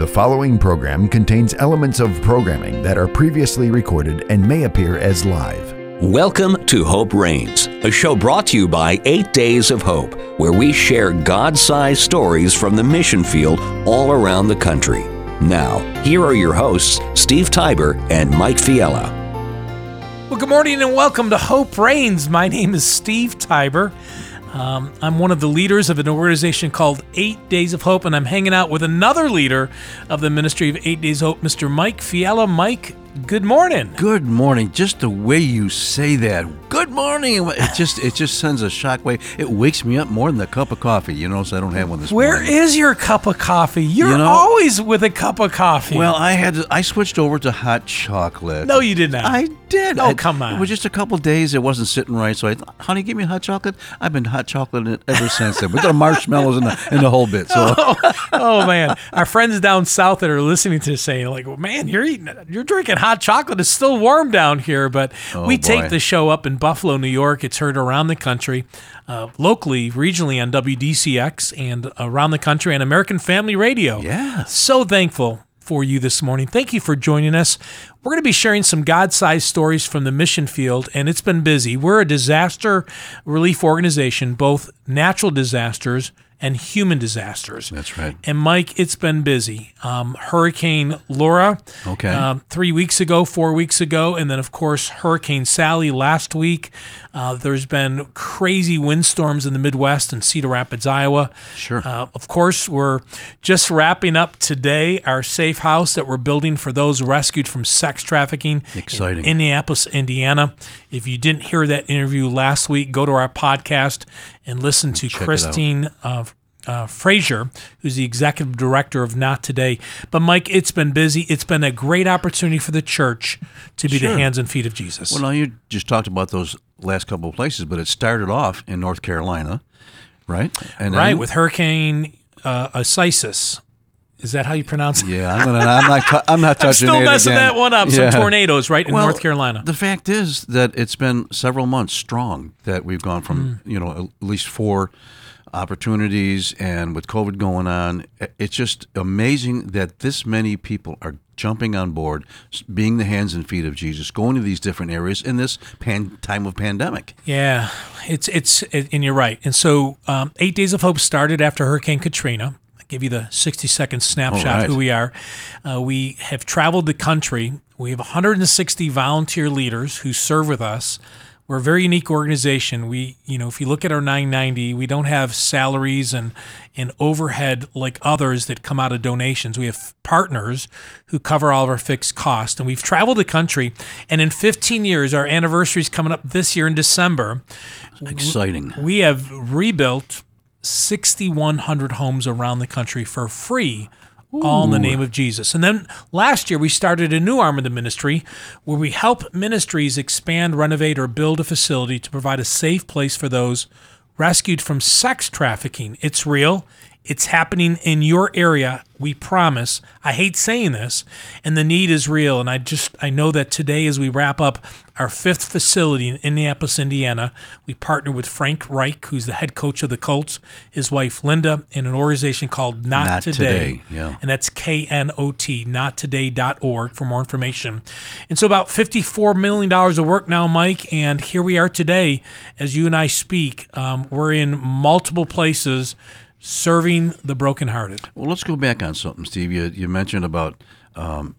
The following program contains elements of programming that are previously recorded and may appear as live. Welcome to Hope Reigns, a show brought to you by 8 Days of Hope, where we share God-sized stories from the mission field all around the country. Now, here are your hosts, Steve Tiber and Mike Fiella. Well, good morning and welcome to Hope Reigns. My name is Steve Tiber. I'm one of the leaders of an organization called 8 Days of Hope, and I'm hanging out with another leader of the ministry of 8 Days of Hope, Mr. Mike Fiella. Mike, good morning. Good morning. Just the way you say that, good morning, it just sends a shockwave. It wakes me up more than a cup of coffee, so I don't have one this morning. Where is your cup of coffee? You're always with a cup of coffee. Well, I switched over to hot chocolate. No, you did not. I did. Oh, come on. It was just a couple days. It wasn't sitting right, so I thought, honey, give me hot chocolate. I've been hot chocolating it ever since then. We got marshmallows in the whole bit. So. Oh, man. Our friends down south that are listening to this saying, like, well, man, you're drinking hot chocolate. It's still warm down here, but take the show up in Buffalo, New York. It's heard around the country, locally, regionally on WDCX and around the country on American Family Radio. Yeah. So thankful for you this morning. Thank you for joining us. We're going to be sharing some God-sized stories from the mission field, and it's been busy. We're a disaster relief organization, both natural disasters and human disasters. That's right. And Mike, it's been busy. Hurricane Laura, 4 weeks ago, and then of course Hurricane Sally last week. There's been crazy windstorms in the Midwest and Cedar Rapids, Iowa. Sure. Of course, we're just wrapping up today our safe house that we're building for those rescued from sex trafficking. Exciting. In Indianapolis, Indiana. If you didn't hear that interview last week, go to our podcast and listen to Christine Frazier, who's the executive director of Not Today. But Mike, it's been busy. It's been a great opportunity for the church to be the hands and feet of Jesus. Well, now you just talked about those last couple of places, but it started off in North Carolina, right? And right, with Hurricane Isis. Is that how you pronounce it? Yeah, I'm not touching it again. I'm still messing that one up. Yeah. Some tornadoes, right, in North Carolina. The fact is that it's been several months strong that we've gone from, at least 4 opportunities, and with COVID going on, it's just amazing that this many people are jumping on board, being the hands and feet of Jesus, going to these different areas in this time of pandemic. Yeah, and you're right. And so 8 Days of Hope started after Hurricane Katrina. Give you the 60-second snapshot who we are. We have traveled the country. We have 160 volunteer leaders who serve with us. We're a very unique organization. We, if you look at our 990, we don't have salaries and overhead like others that come out of donations. We have partners who cover all of our fixed costs. And we've traveled the country. And in 15 years, our anniversary is coming up this year in December. Exciting. We have rebuilt 6,100 homes around the country for free, all in the name of Jesus. And then last year, we started a new arm of the ministry where we help ministries expand, renovate, or build a facility to provide a safe place for those rescued from sex trafficking. It's real. It's happening in your area, we promise. I hate saying this, and the need is real. And I know that today, as we wrap up our 5th facility in Indianapolis, Indiana, we partner with Frank Reich, who's the head coach of the Colts, his wife Linda, and an organization called Not Today. Yeah. And that's KNOT, nottoday.org, for more information. And so about $54 million of work now, Mike, and here we are today. As you and I speak, we're in multiple places serving the brokenhearted. Well, let's go back on something, Steve. You mentioned about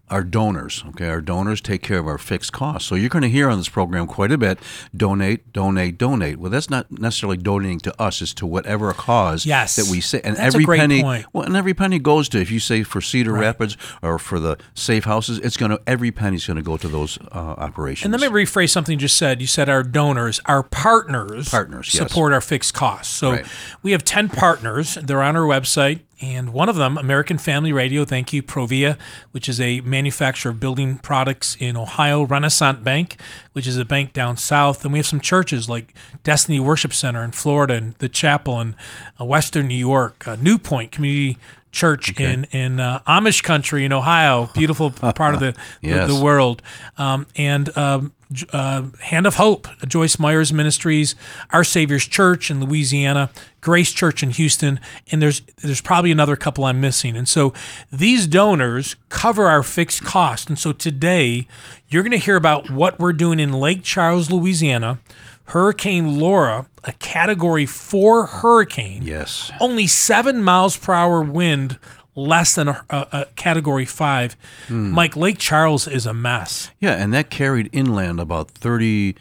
our donors. Okay, our donors take care of our fixed costs. So you're going to hear on this program quite a bit, donate, donate, donate. Well, that's not necessarily donating to us. It's to whatever a cause that we say. And that's every penny. Point. Well, and every penny goes to, if you say for Cedar Rapids or for the safe houses, every penny's going to go to those operations. And let me rephrase something you just said. You said our donors, our partners support our fixed costs. So we have 10 partners. They're on our website, and one of them, American Family Radio, thank you, Provia, which is a manufacturer of building products in Ohio, Renaissance Bank, which is a bank down south, and we have some churches like Destiny Worship Center in Florida and the Chapel in Western New York, New Point Community Church in Amish country in Ohio, beautiful part of the world, and Hand of Hope, Joyce Myers Ministries, Our Savior's Church in Louisiana, Grace Church in Houston, and there's probably another couple I'm missing. And so these donors cover our fixed cost. And so today you're going to hear about what we're doing in Lake Charles, Louisiana, Hurricane Laura, a Category 4 hurricane. Yes. Only 7 miles per hour wind, less than a Category 5. Mike, Lake Charles is a mess. Yeah, and that carried inland about 30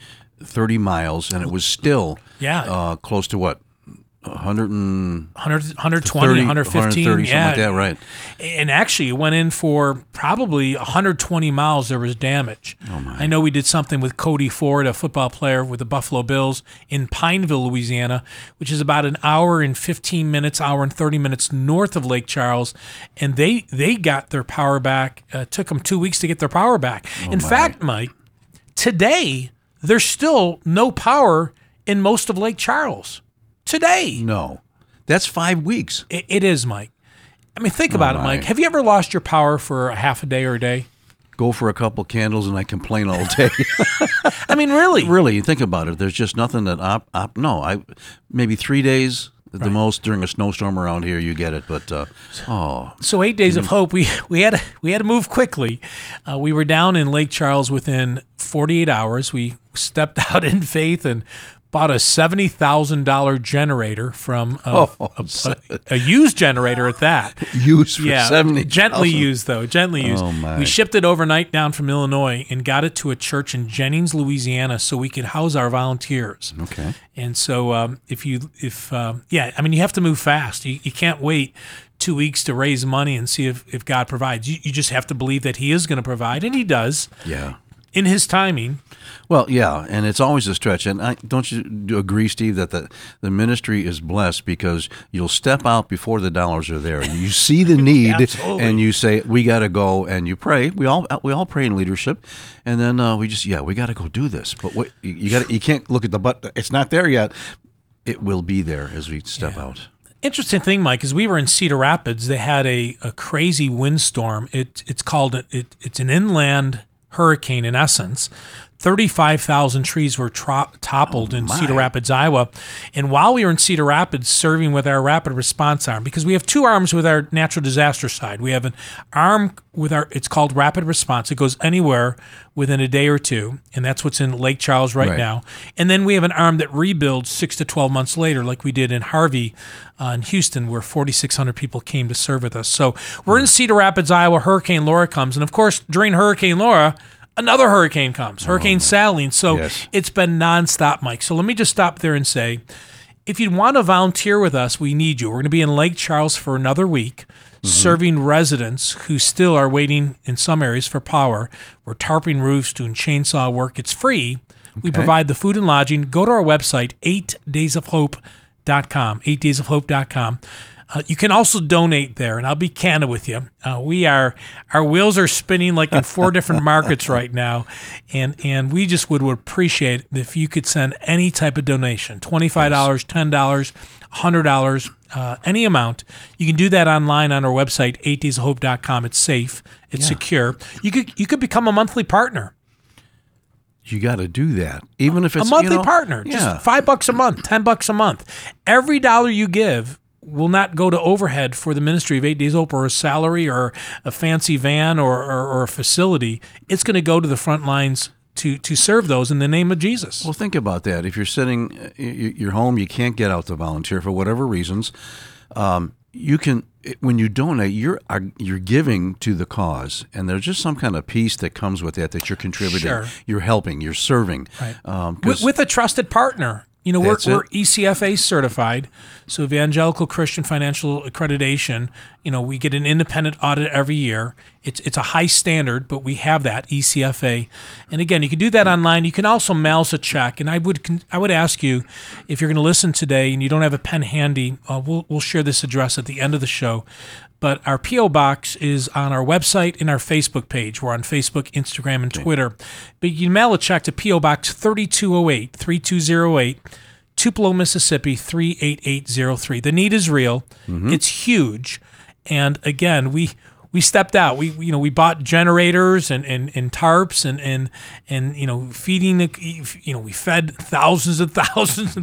miles, and it was still close to what? 120, 115, something like that, right? And actually, it went in for probably 120 miles. There was damage. Oh my. I know we did something with Cody Ford, a football player with the Buffalo Bills, in Pineville, Louisiana, which is about an hour and 15 minutes, hour and 30 minutes north of Lake Charles, and they got their power back. Took them 2 weeks to get their power back. In fact, Mike, today there's still no power in most of Lake Charles. Today. No. That's 5 weeks. It is, Mike. I mean, think about it, Mike. Have you ever lost your power for a half a day or a day? Go for a couple candles and I complain all day. I mean, really. Really, think about it. There's just nothing that maybe 3 days at the most during a snowstorm around here you get it, but So 8 days of Hope, we had to move quickly. We were down in Lake Charles within 48 hours. We stepped out in faith and bought a $70,000 generator from a used generator at that. Used for $70,000. Gently used, though. Gently used. Oh, my. We shipped it overnight down from Illinois and got it to a church in Jennings, Louisiana, so we could house our volunteers. Okay. And so you have to move fast. You can't wait 2 weeks to raise money and see if God provides. You just have to believe that He is going to provide, and He does. Yeah. In His timing. Well, yeah, and it's always a stretch. And don't you agree, Steve, that the ministry is blessed because you'll step out before the dollars are there. You see the need, and you say, we got to go, and you pray. We all pray in leadership, and then we got to go do this. But what, you can't look at the butt. It's not there yet. It will be there as we step out. Interesting thing, Mike, is we were in Cedar Rapids. They had a crazy windstorm. It's an inland hurricane, in essence. 35,000 trees were toppled in Cedar Rapids, Iowa. And while we were in Cedar Rapids serving with our rapid response arm, because we have two arms with our natural disaster side. We have an arm with it's called rapid response. It goes anywhere within a day or two, and that's what's in Lake Charles right now. And then we have an arm that rebuilds 6 to 12 months later, like we did in Harvey in Houston, where 4,600 people came to serve with us. So we're in Cedar Rapids, Iowa. Hurricane Laura comes. And, of course, during Hurricane Laura, another hurricane comes, Hurricane Sally. And so it's been nonstop, Mike. So let me just stop there and say, if you want to volunteer with us, we need you. We're going to be in Lake Charles for another week, serving residents who still are waiting in some areas for power. We're tarping roofs, doing chainsaw work. It's free. Okay. We provide the food and lodging. Go to our website, 8daysofhope.com, 8daysofhope.com. You can also donate there, and I'll be candid with you. Our wheels are spinning like in 4 different markets right now, and we just would appreciate if you could send any type of donation, $25, $10, $100, any amount. You can do that online on our website, 8daysofhope.com. It's safe. It's secure. You could become a monthly partner. You got to do that, even if it's a monthly partner. Yeah. Just $5 a month, $10 a month. Every dollar you give will not go to overhead for the ministry of 8 Days Hope or a salary or a fancy van or a facility. It's going to go to the front lines to serve those in the name of Jesus. Well, think about that. If you're sitting, you're home, you can't get out to volunteer for whatever reasons. You can, when you donate, you're giving to the cause, and there's just some kind of peace that comes with that you're contributing, you're helping, you're serving, with a trusted partner. You know, we're ECFA certified, so Evangelical Christian Financial Accreditation. You know, we get an independent audit every year. It's a high standard, but we have that, ECFA. And again, you can do that online. You can also mail us a check. And I would ask you, if you're going to listen today and you don't have a pen handy, we'll share this address at the end of the show. But our P.O. Box is on our website and our Facebook page. We're on Facebook, Instagram, and Twitter. But you can mail a check to P.O. Box 3208, Tupelo, Mississippi, 38803. The need is real. It's huge. And again, we we stepped out. We bought generators and tarps and feeding we fed thousands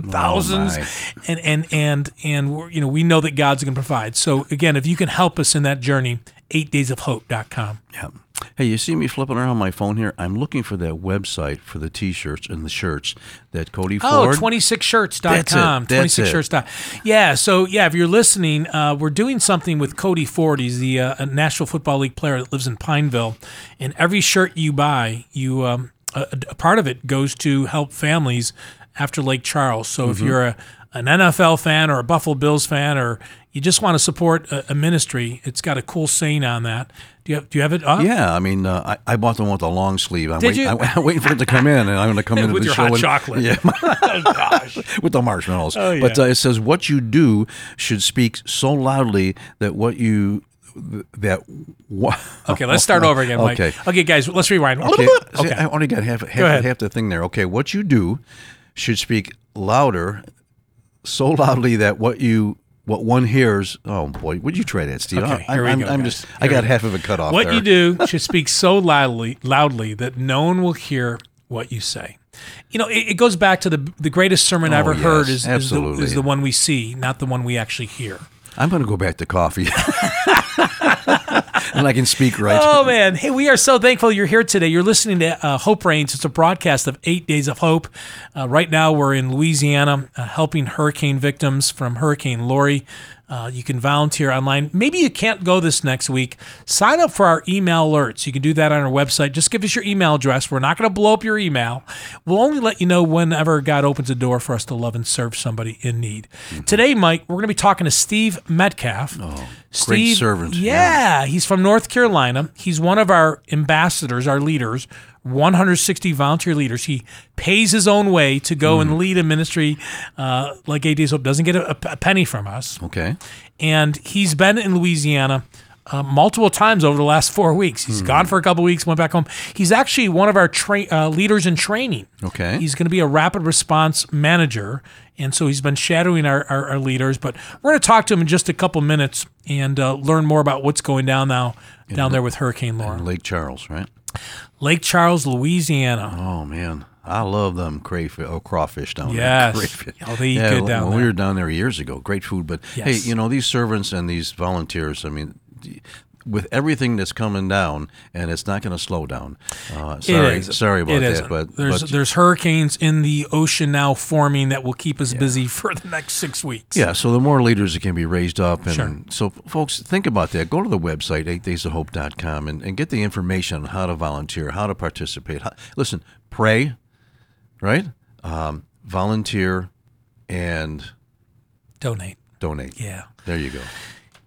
and we know that God's going to provide. So again, if you can help us in that journey, 8daysofhope.com. Yeah. Hey, you see me flipping around my phone here? I'm looking for that website for the T-shirts and the shirts that Cody Ford. Oh, 26shirts.com. That's it. 26shirts.com. Yeah, so yeah, if you're listening, we're doing something with Cody Ford. He's the National Football League player that lives in Pineville. And every shirt you buy, a part of it goes to help families after Lake Charles. So if you're an NFL fan or a Buffalo Bills fan, or you just want to support a ministry, it's got a cool saying on that. Do you have it up? Yeah, I mean, I bought the one with the long sleeve. I'm waiting for it to come in, and I'm going to come into the show. With your hot chocolate. Yeah. Oh, gosh. With the marshmallows. Oh, yeah. But it says, what you do should speak so loudly that what you... Okay, let's start over again, Mike. Okay, guys, let's rewind. Okay. I only got half the thing there. Okay, what you do should speak louder, so loudly that what one hears. Oh boy, would you try that, Steve? Okay, I got half of it cut off. What you do should speak so loudly that no one will hear what you say. You know, it goes back to the greatest sermon I ever heard is the one we see, not the one we actually hear. I'm going to go back to coffee. And I can speak right. Oh, man. Hey, we are so thankful you're here today. You're listening to Hope Reigns. It's a broadcast of 8 Days of Hope. Right now, we're in Louisiana helping hurricane victims from Hurricane Laura. You can volunteer online. Maybe you can't go this next week. Sign up for our email alerts. You can do that on our website. Just give us your email address. We're not going to blow up your email. We'll only let you know whenever God opens a door for us to love and serve somebody in need. Mm-hmm. Today, Mike, we're going to be talking to Steve Metcalf. Oh, great servant. Yeah, he's from North Carolina. He's one of our ambassadors, our leaders, 160 volunteer leaders. He pays his own way to go and lead a ministry like 8 Days Hope. Doesn't get a penny from us. Okay. And he's been in Louisiana multiple times over the last 4 weeks. He's gone for a couple weeks, went back home. He's actually one of our leaders in training. Okay. He's going to be a rapid response manager, and so he's been shadowing our leaders. But we're going to talk to him in just a couple minutes and learn more about what's going down now down there with Hurricane Laura. Lake Charles, right? Lake Charles, Louisiana. Oh, man. I love them crawfish down there. Crayfish. Oh, they eat good down there. We were down there years ago. Great food. But, hey, these servants and these volunteers, I mean, with everything that's coming down, and it's not going to slow down. Sorry about that. But there's hurricanes in the ocean now forming that will keep us busy for the next 6 weeks. Yeah, so the more leaders that can be raised up. And so, folks, think about that. Go to the website, 8daysofhope.com, and get the information on how to volunteer, how to participate. Listen, pray, right? Volunteer, and... Donate. Yeah. There you go.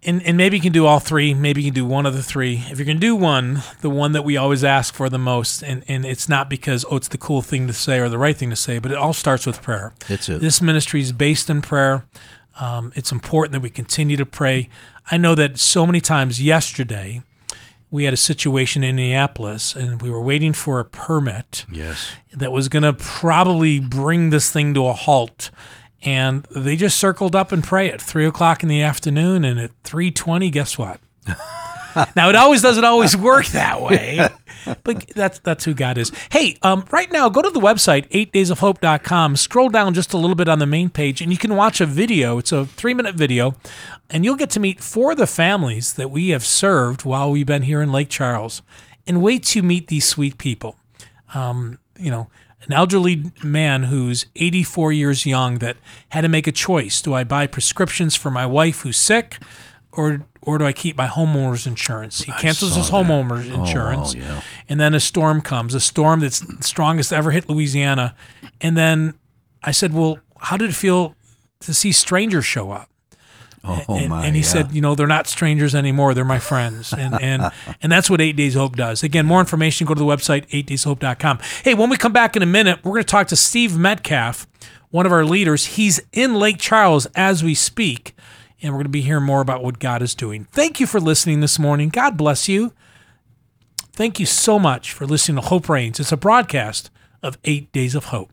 And maybe you can do all three. Maybe you can do one of the three. If you're going to do one, the one that we always ask for the most, and it's not because, it's the cool thing to say or the right thing to say, but it all starts with prayer. That's it. This ministry is based in prayer. It's important that we continue to pray. I know that so many times yesterday, we had a situation in Indianapolis, and we were waiting for a permit that was going to probably bring this thing to a halt. And they just circled up and pray at 3 o'clock in the afternoon, and at 3:20, guess what? Now, it doesn't always work that way, but that's who God is. Hey, right now, go to the website, 8daysofhope.com. Scroll down just a little bit on the main page, and you can watch a video. It's a 3-minute video, and you'll get to meet 4 of the families that we have served while we've been here in Lake Charles. And wait to meet these sweet people. An elderly man who's 84 years young that had to make a choice. Do I buy prescriptions for my wife who's sick, or do I keep my homeowner's insurance? He cancels his homeowner's insurance, and then a storm comes, a storm that's the strongest to ever hit Louisiana. And then I said, well, how did it feel to see strangers show up? And he said, they're not strangers anymore. They're my friends. And that's what 8 Days Hope does. Again, more information, go to the website, 8dayshope.com. Hey, when we come back in a minute, we're going to talk to Steve Metcalf, one of our leaders. He's in Lake Charles as we speak, and we're going to be hearing more about what God is doing. Thank you for listening this morning. God bless you. Thank you so much for listening to Hope Reigns. It's a broadcast of 8 Days of Hope.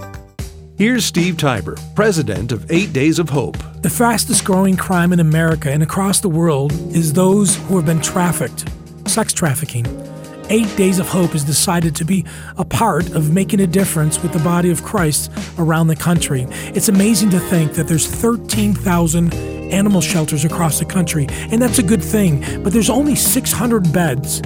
Here's Steve Tiber, president of 8 Days of Hope. The fastest growing crime in America and across the world is those who have been trafficked, sex trafficking. 8 Days of Hope has decided to be a part of making a difference with the body of Christ around the country. It's amazing to think that there's 13,000 animal shelters across the country, and that's a good thing, but there's only 600 beds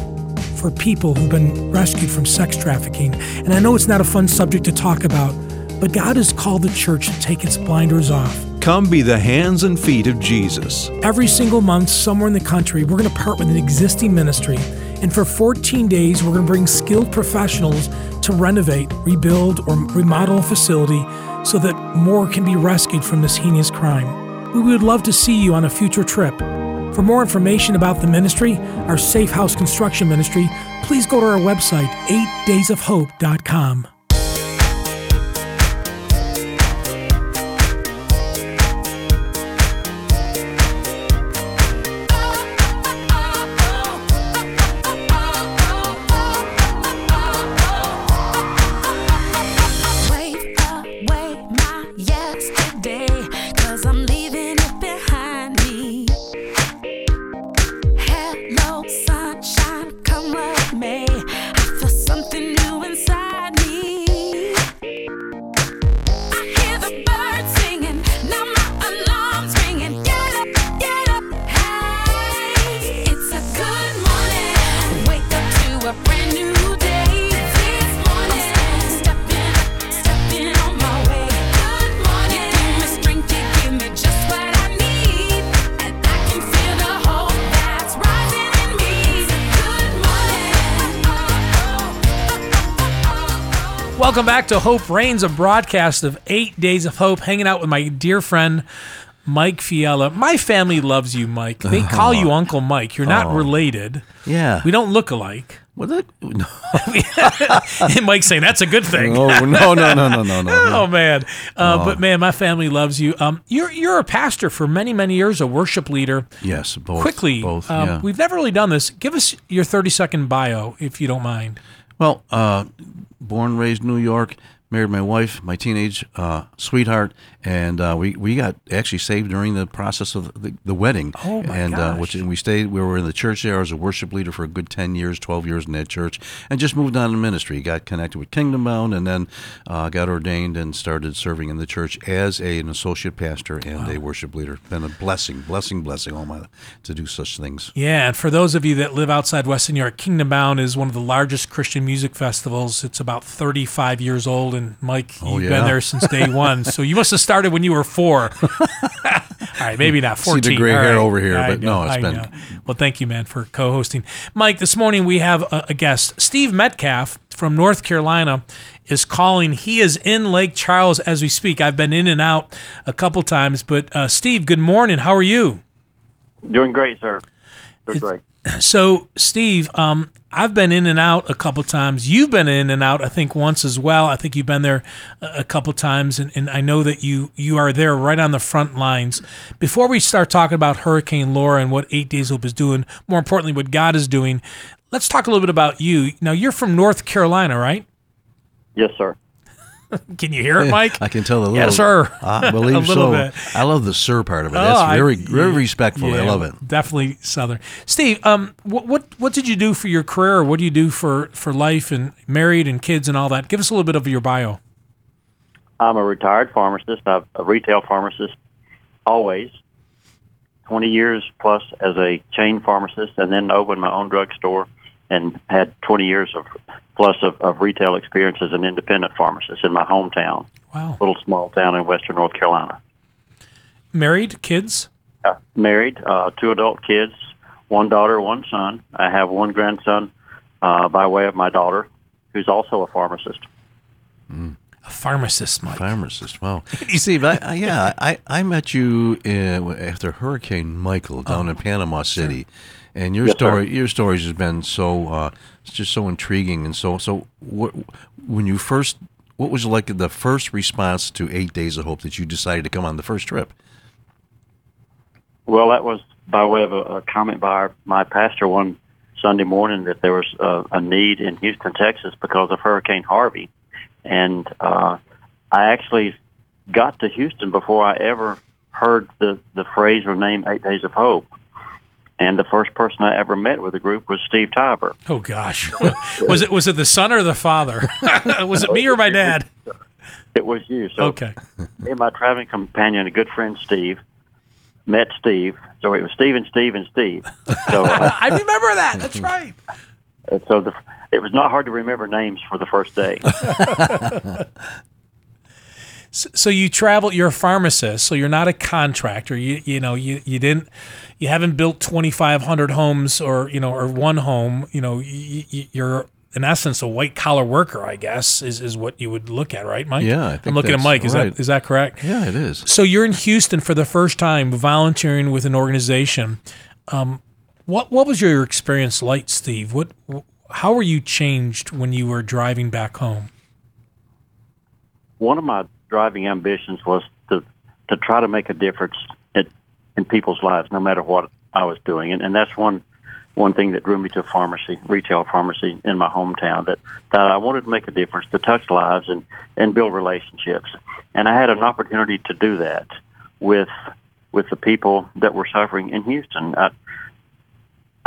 for people who've been rescued from sex trafficking. And I know it's not a fun subject to talk about, but God has called the church to take its blinders off. Come be the hands and feet of Jesus. Every single month, somewhere in the country, we're going to partner with an existing ministry. And for 14 days, we're going to bring skilled professionals to renovate, rebuild, or remodel a facility so that more can be rescued from this heinous crime. We would love to see you on a future trip. For more information about the ministry, our Safe House Construction Ministry, please go to our website, 8daysofhope.com. Welcome back to Hope Reigns, a broadcast of 8 Days of Hope, hanging out with my dear friend, Mike Fiala. My family loves you, Mike. They call you Uncle Mike. You're not related. Yeah. We don't look alike. Well, that, no. And Mike's saying, that's a good thing. No. Oh, man. But, man, my family loves you. You're a pastor for many, many years, a worship leader. Yes, both. Quickly. Both, yeah. We've never really done this. Give us your 30-second bio, if you don't mind. Well, born, raised in New York, married my wife, my teenage sweetheart, and we got actually saved during the process of the wedding. Oh, my gosh. We were in the church there. I was a worship leader for a good 10 years, 12 years in that church, and just moved on to ministry. Got connected with Kingdom Bound, and then got ordained and started serving in the church as an associate pastor and a worship leader. Been a blessing all my life to do such things. Yeah, and for those of you that live outside Western New York, Kingdom Bound is one of the largest Christian music festivals. It's about 35 years old, and Mike, you've been there since day one, so you must have started when you were 4. All right, maybe not 14. See the gray hair over here, but I know. Well, thank you, man, for co-hosting. Mike, this morning we have a guest. Steve Metcalf from North Carolina is calling. He is in Lake Charles as we speak. I've been in and out a couple times, but Steve, good morning. How are you? Doing great, sir. Doing great. So, Steve, I've been in and out a couple times. You've been in and out, I think, once as well. I think you've been there a couple times, and I know that you are there right on the front lines. Before we start talking about Hurricane Laura and what 8 Days of Hope is doing, more importantly, what God is doing, let's talk a little bit about you. Now, you're from North Carolina, right? Yes, sir. Can you hear it, Mike? I can tell a little. Yes, sir. I believe a little so. Bit. I love the sir part of it. That's very, very respectful. Yeah, I love it. Definitely Southern. Steve, what did you do for your career? Or what do you do for life and married and kids and all that? Give us a little bit of your bio. I'm a retired pharmacist. I'm a retail pharmacist always. 20 years plus as a chain pharmacist, and then opened my own drugstore. And had 20 years of retail experience as an independent pharmacist in my hometown. Wow. Little small town in western North Carolina. Married, kids? Married, 2 adult kids, 1 daughter, 1 son. I have 1 grandson by way of my daughter, who's also a pharmacist. Mm. A pharmacist, Mike. Pharmacist, wow. You see, but I met you after Hurricane Michael down in Panama City, and your story has been so it's just so intriguing, and so what was like the first response to 8 Days of Hope that you decided to come on the first trip? Well, that was by way of a comment by my pastor one Sunday morning that there was a need in Houston, Texas, because of Hurricane Harvey. And I actually got to Houston before I ever heard the phrase or name 8 Days of Hope. And the first person I ever met with the group was Steve Tiber. Oh, gosh. Was it the son or the father? Was it me or my dad? It was you. So okay. Me and my traveling companion, a good friend, Steve, met Steve. So it was Steve and Steve and Steve. So, I remember that. That's right. And so it was not hard to remember names for the first day. So you travel. You're a pharmacist, so you're not a contractor. You haven't built 2,500 homes or one home. You're in essence a white collar worker, I guess, is what you would look at, right, Mike? Yeah, I think I'm looking at Mike. Is that correct? Yeah, it is. So you're in Houston for the first time, volunteering with an organization. What was your experience like, Steve? How were you changed when you were driving back home? One of my driving ambitions was to try to make a difference in people's lives, no matter what I was doing, and that's one thing that drew me to retail pharmacy in my hometown. That I wanted to make a difference, to touch lives and build relationships, and I had an opportunity to do that with the people that were suffering in Houston. I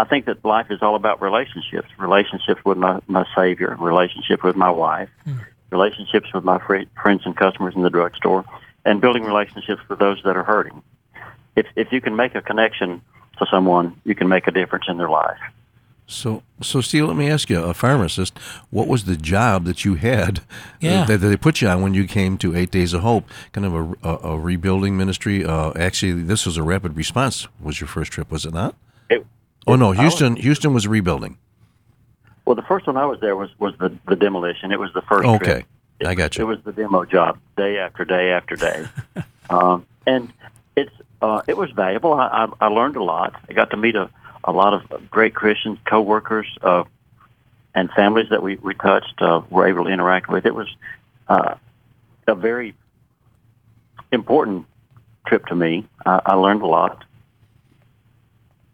think that life is all about relationships with my Savior, relationship with my wife, relationships with my friends and customers in the drugstore, and building relationships with those that are hurting. If you can make a connection to someone, you can make a difference in their life. So Steve, let me ask you, a pharmacist, what was the job that you had that they put you on when you came to 8 Days of Hope? Kind of a rebuilding ministry. Actually, this was a rapid response. Was your first trip, was it not? Oh, no, Houston was rebuilding. Well, the first one I was there was the demolition. It was the first trip. I got you. It was the demo job, day after day after day. And it was valuable. I learned a lot. I got to meet a lot of great Christian coworkers and families that we touched, were able to interact with. It was a very important trip to me. I learned a lot.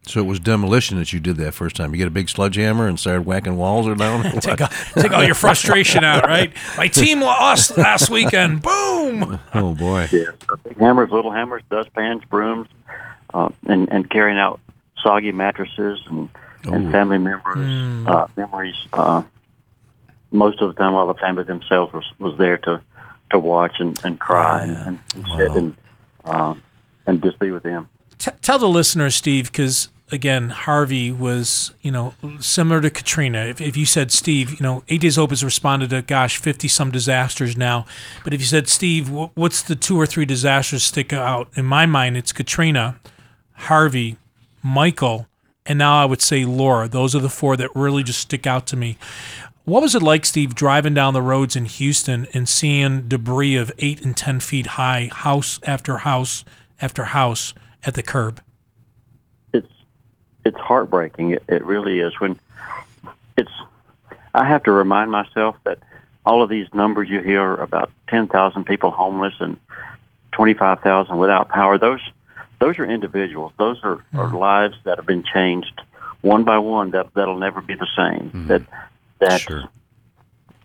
So it was demolition that you did that first time. You get a big sledgehammer and started whacking walls or down? Or take all your frustration out, right? My team lost last weekend. Boom! Oh, boy. Yeah. Big hammers, little hammers, dustpans, brooms, and carrying out soggy mattresses and family members. Memories. Most of the time, all the family themselves was there to watch and cry and sit and just be with them. Tell the listeners, Steve, because again, Harvey was, similar to Katrina. If you said, Steve, 8 Days of Hope has responded to, 50-some disasters now. But if you said, Steve, what's the 2 or 3 disasters stick out? In my mind, it's Katrina, Harvey, Michael, and now I would say Laura. Those are the 4 that really just stick out to me. What was it like, Steve, driving down the roads in Houston and seeing debris of 8 and 10 feet high, house after house after house, at the curb? It's heartbreaking. It really is. I have to remind myself that all of these numbers you hear about 10,000 people homeless and 25,000 without power, those are individuals. Those are lives that have been changed one by one that'll never be the same. That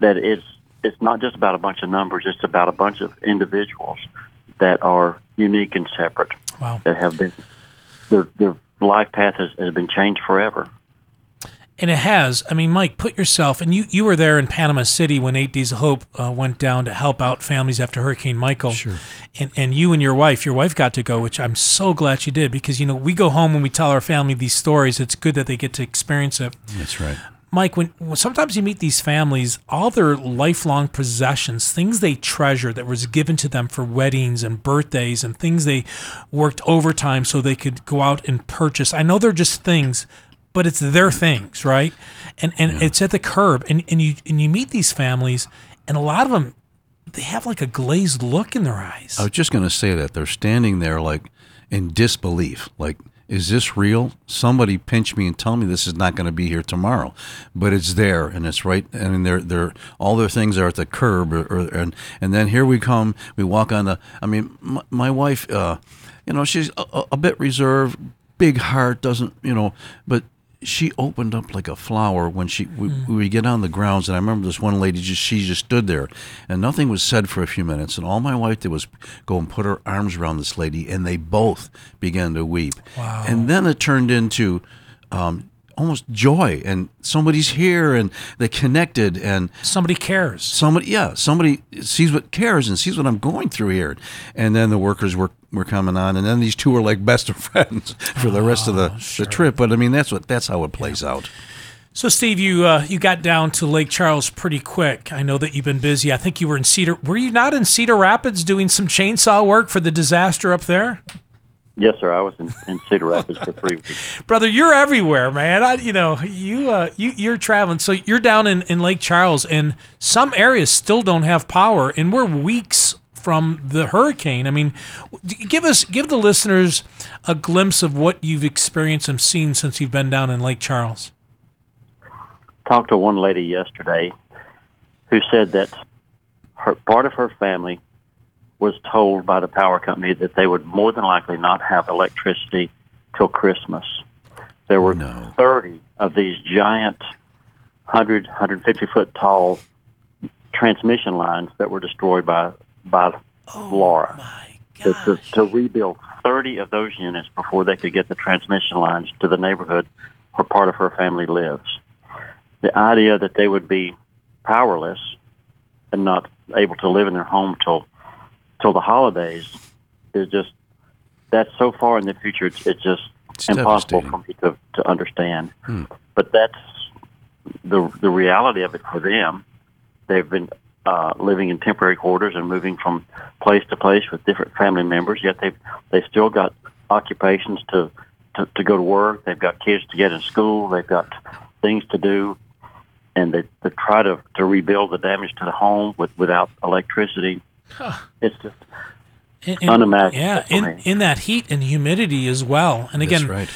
it's not just about a bunch of numbers, it's about a bunch of individuals that are unique and separate. Wow. That have been their life path has been changed forever. And it has. I mean, Mike, put yourself, and you were there in Panama City when 8 Days of Hope went down to help out families after Hurricane Michael. Sure. And you and your wife got to go, which I'm so glad she did, because we go home and we tell our family these stories. It's good that they get to experience it. That's right. Mike, when sometimes you meet these families, all their lifelong possessions, things they treasure that was given to them for weddings and birthdays and things they worked overtime so they could go out and purchase. I know they're just things, but it's their things, right? And it's at the curb. And you meet these families, and a lot of them they have like a glazed look in their eyes. I was just going to say that. They're standing there like in disbelief, like, is this real? Somebody pinch me and tell me this is not going to be here tomorrow. But it's there, and it's right. I mean, they're all their things are at the curb, and then here we come. We walk on the. I mean, my wife, you know, she's a bit reserved, big heart, doesn't, you know, but she opened up like a flower when we get on the grounds. And I remember this one lady, she just stood there, and nothing was said for a few minutes. And all my wife did was go and put her arms around this lady, and they both began to weep. Wow. And then it turned into almost joy, and somebody's here, and they connected, and somebody cares. Somebody cares and sees what I'm going through here. And then the workers were coming on, and then these two are like best of friends for the rest of the trip. But I mean, that's how it plays out. So Steve, you got down to Lake Charles pretty quick. I know that you've been busy. I think you were in were you not in Cedar Rapids doing some chainsaw work for the disaster up there? Yes, sir. I was in Cedar Rapids for 3 weeks. Brother, you're everywhere, man. You're traveling. So you're down in Lake Charles, and some areas still don't have power, and we're weeks from the hurricane. I mean, give the listeners a glimpse of what you've experienced and seen since you've been down in Lake Charles. Talked to one lady yesterday who said that part of her family was told by the power company that they would more than likely not have electricity till Christmas. There were 30 of these giant 100, 150-foot tall transmission lines that were destroyed by Laura. My gosh. To rebuild 30 of those units before they could get the transmission lines to the neighborhood where part of her family lives. The idea that they would be powerless and not able to live in their home till the holidays is just, that's so far in the future, it's just impossible for me to understand. But that's the reality of it for them. They've been living in temporary quarters and moving from place to place with different family members, yet they've still got occupations to go to work. They've got kids to get in school. They've got things to do. And they try to rebuild the damage to the home without electricity. It's just unimaginable. Yeah, in that heat and humidity as well. And again, right.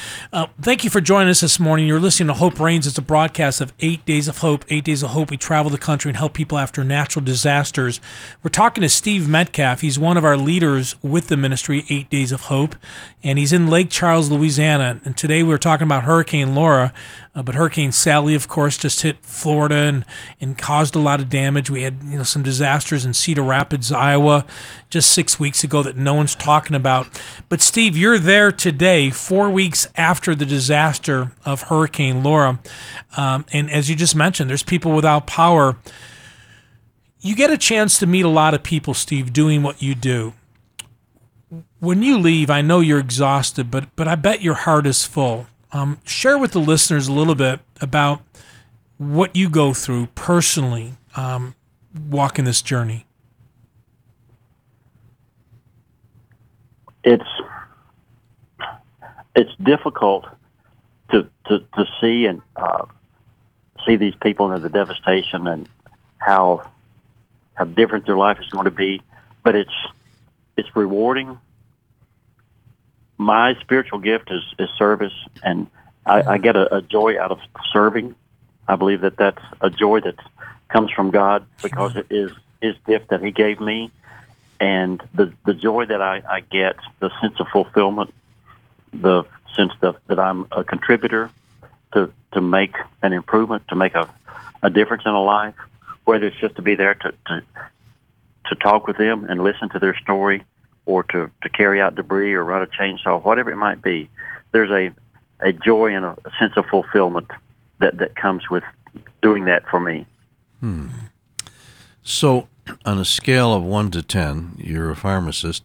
Thank you for joining us this morning. You're listening to Hope Reigns. It's a broadcast of 8 Days of Hope. 8 Days of Hope, we travel the country and help people after natural disasters. We're talking to Steve Metcalf. He's one of our leaders with the ministry, 8 Days of Hope, and he's in Lake Charles, Louisiana. And today we're talking about Hurricane Laura, but Hurricane Sally, of course, just hit Florida and caused a lot of damage. We had some disasters in Cedar Rapids, Iowa, just 6 weeks ago that no one's talking about. But Steve, you're there today, 4 weeks after the disaster of Hurricane Laura. And as you just mentioned, there's people without power. You get a chance to meet a lot of people, Steve, doing what you do. When you leave, I know you're exhausted, but I bet your heart is full. Share with the listeners a little bit about what you go through personally walking this journey. It's difficult to see and see these people and the devastation and how different their life is going to be, but it's rewarding. My spiritual gift is service, and I get a joy out of serving. I believe that's a joy that comes from God because it is His gift that He gave me. And the joy that I get, the sense of fulfillment, the sense that I'm a contributor to make an improvement, to make a difference in a life, whether it's just to be there to talk with them and listen to their story, or to carry out debris or run a chainsaw, whatever it might be. There's a joy and a sense of fulfillment that comes with doing that for me. So on a scale of 1 to 10, you're a pharmacist,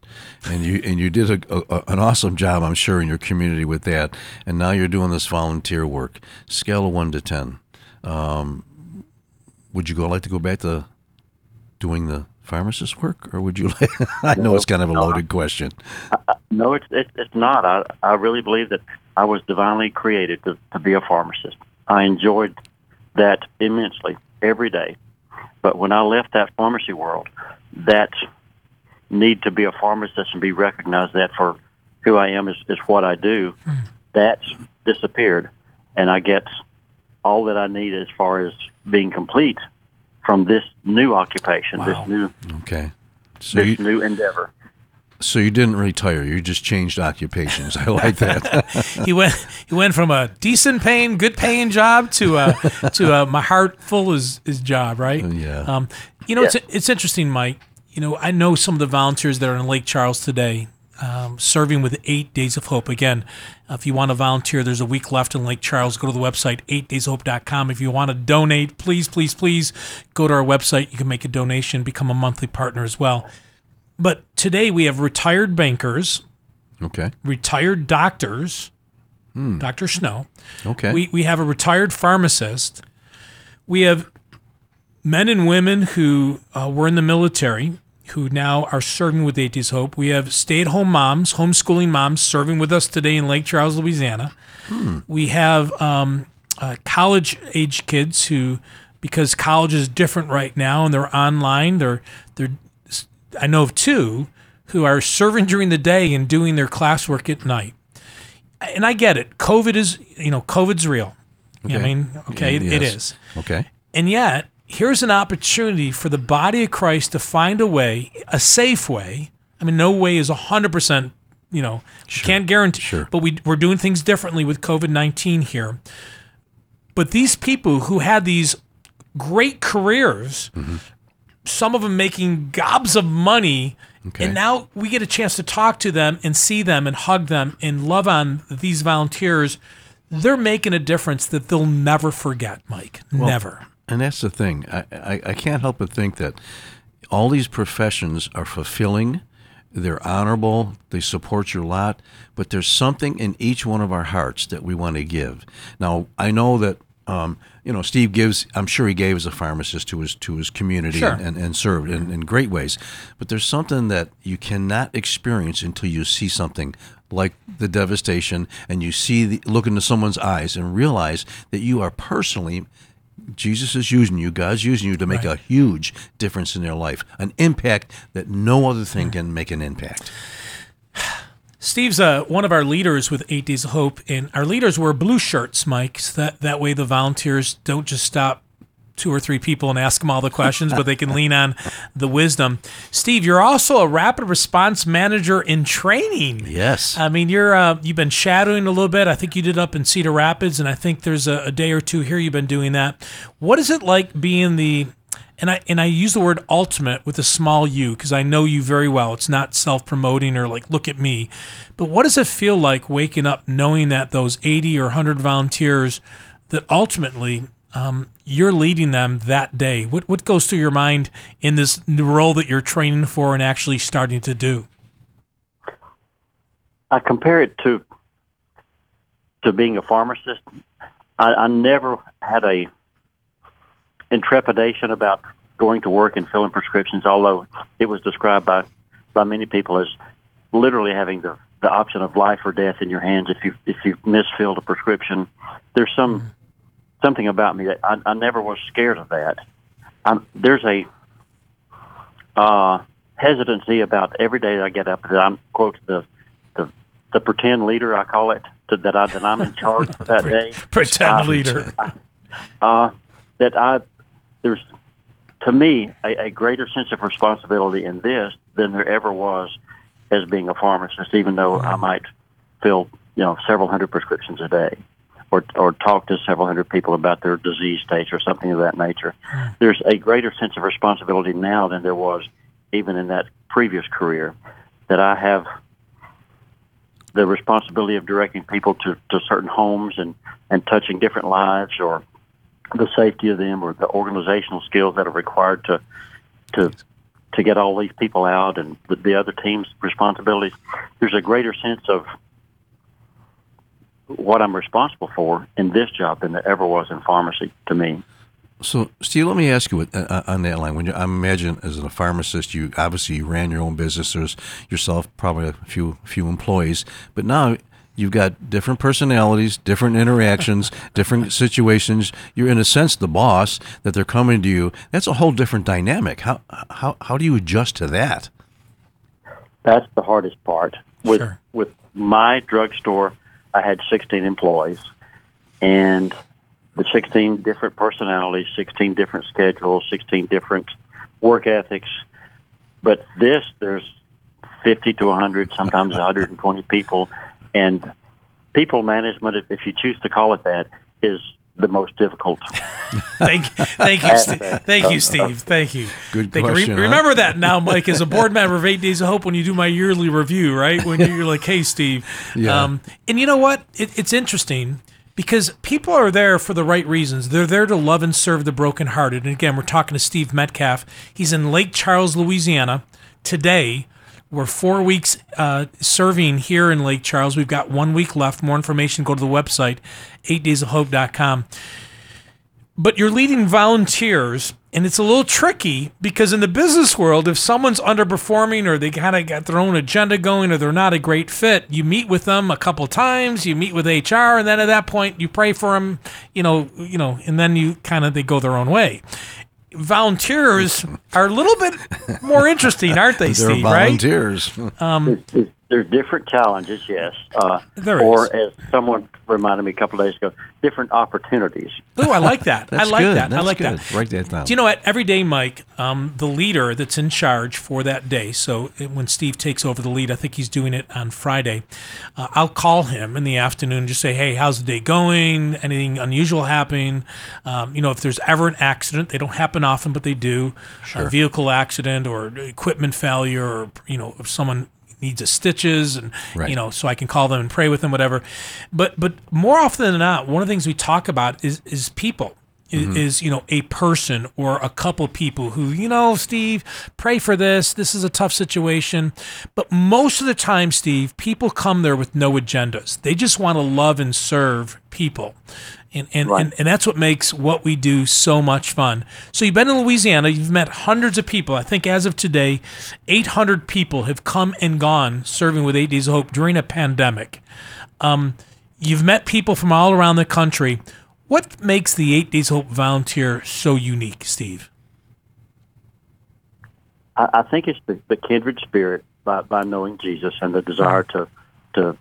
and you did an awesome job, I'm sure, in your community with that, and now you're doing this volunteer work. Scale of 1 to 10, would you like to go back to doing the pharmacist work, or would you? I know it's kind of a loaded question. No, it's not. I really believe that I was divinely created to be a pharmacist. I enjoyed that immensely every day. But when I left that pharmacy world, that need to be a pharmacist and be recognized that for who I am is what I do, that's disappeared. And I get all that I need as far as being complete from this new occupation, this new endeavor. So you didn't retire. You just changed occupations. I like that. He went from a decent paying, good paying job to a my heart full is job, right? Yeah. It's interesting, Mike. You know, I know some of the volunteers that are in Lake Charles today, serving with 8 Days of Hope. Again, if you want to volunteer, there's a week left in Lake Charles. Go to the website, 8daysofhope.com. If you want to donate, please go to our website. You can make a donation, become a monthly partner as well. But today we have retired bankers, retired doctors, Dr. Snow. Okay. We have a retired pharmacist. We have men and women who were in the military who now are serving with 8 Days of Hope. We have stay-at-home moms, homeschooling moms, serving with us today in Lake Charles, Louisiana. We have college-age kids who, because college is different right now and they're online, they're I know of two who are serving during the day and doing their classwork at night. And I get it. COVID's real. Okay. You know what I mean? Okay, yes. It is. Okay. And yet, here's an opportunity for the body of Christ to find a way, a safe way. I mean, no way is 100%, sure. Can't guarantee. Sure. But we're doing things differently with COVID-19 here. But these people who had these great careers, some of them making gobs of money, and now we get a chance to talk to them and see them and hug them and love on these volunteers. They're making a difference that they'll never forget, Mike. Well, never. And that's the thing. I can't help but think that all these professions are fulfilling, they're honorable, they support your lot, but there's something in each one of our hearts that we want to give. Now, I know that Steve gives, I'm sure he gave as a pharmacist to his community, sure, and served in great ways. But there's something that you cannot experience until you see something like the devastation and you look into someone's eyes and realize that you are personally, Jesus is using you, God's using you to make a huge difference in their life, an impact that no other thing can make an impact. Steve's one of our leaders with 8 Days of Hope, and our leaders wear blue shirts, Mike, so that way the volunteers don't just stop two or three people and ask them all the questions, but they can lean on the wisdom. Steve, you're also a rapid response manager in training. Yes. I mean, you've been shadowing a little bit. I think you did up in Cedar Rapids, and I think there's a day or two here you've been doing that. What is it like being the... And I use the word ultimate with a small u because I know you very well. It's not self-promoting or like, look at me. But what does it feel like waking up knowing that those 80 or 100 volunteers, that ultimately you're leading them that day? What goes through your mind in this new role that you're training for and actually starting to do? I compare it to being a pharmacist. I never had a intrepidation about going to work and filling prescriptions, although it was described by many people as literally having the option of life or death in your hands if you misfilled a prescription. There's something about me that I never was scared of that. There's a hesitancy about every day that I get up that I'm, quote, the pretend leader, I call it, that I'm in charge that day. Pretend leader. There's, to me, a greater sense of responsibility in this than there ever was as being a pharmacist, even though I might fill, several hundred prescriptions a day or talk to several hundred people about their disease states or something of that nature. There's a greater sense of responsibility now than there was even in that previous career, that I have the responsibility of directing people to certain homes and touching different lives, or the safety of them, or the organizational skills that are required to get all these people out, and the other team's responsibilities. There's a greater sense of what I'm responsible for in this job than there ever was in pharmacy to me. So, Steve, let me ask you on that line. I imagine as a pharmacist, you obviously ran your own business. There's yourself, probably a few employees, but now You've got different personalities, different interactions, different situations. You're, in a sense, the boss that they're coming to you. That's a whole different dynamic. How do you adjust to that? That's the hardest part. With my drugstore, I had 16 employees, and with 16 different personalities, 16 different schedules, 16 different work ethics. But this, there's 50 to 100, sometimes 120 people, and people management, if you choose to call it that, is the most difficult. Thank you, Steve. Thank you. Good question. Remember that now, Mike, as a board member of 8 Days of Hope, when you do my yearly review, right? When you're like, hey, Steve. Yeah. And you know what? It's interesting because people are there for the right reasons. They're there to love and serve the brokenhearted. And again, we're talking to Steve Metcalf. He's in Lake Charles, Louisiana today. We're 4 weeks serving here in Lake Charles. We've got 1 week left. More information, go to the website, 8daysofhope.com. But you're leading volunteers, and it's a little tricky because in the business world, if someone's underperforming or they kind of got their own agenda going or they're not a great fit, you meet with them a couple times, you meet with HR, and then at that point, you pray for them, you know, and then you kind of they go their own way. Volunteers are a little bit more interesting, aren't they, Steve? Volunteers. Right? They're different challenges, yes. As someone reminded me a couple of days ago, different opportunities. Oh, I like that. I like that. Write that down. Do you know what? Every day, Mike, the leader that's in charge for that day, so when Steve takes over the lead, I think he's doing it on Friday, I'll call him in the afternoon and just say, hey, how's the day going? Anything unusual happening? If there's ever an accident, they don't happen often, but they do. Sure. A vehicle accident or equipment failure or, if someone needs a stitches and, right. So I can call them and pray with them, whatever. But more often than not, one of the things we talk about is people, mm-hmm. is a person or a couple people who, Steve, pray for this. This is a tough situation. But most of the time, Steve, people come there with no agendas. They just want to love and serve people. And that's what makes what we do so much fun. So you've been in Louisiana. You've met hundreds of people. I think as of today, 800 people have come and gone serving with 8 Days of Hope during a pandemic. You've met people from all around the country. What makes the 8 Days of Hope volunteer so unique, Steve? I think it's the kindred spirit by knowing Jesus and the desire to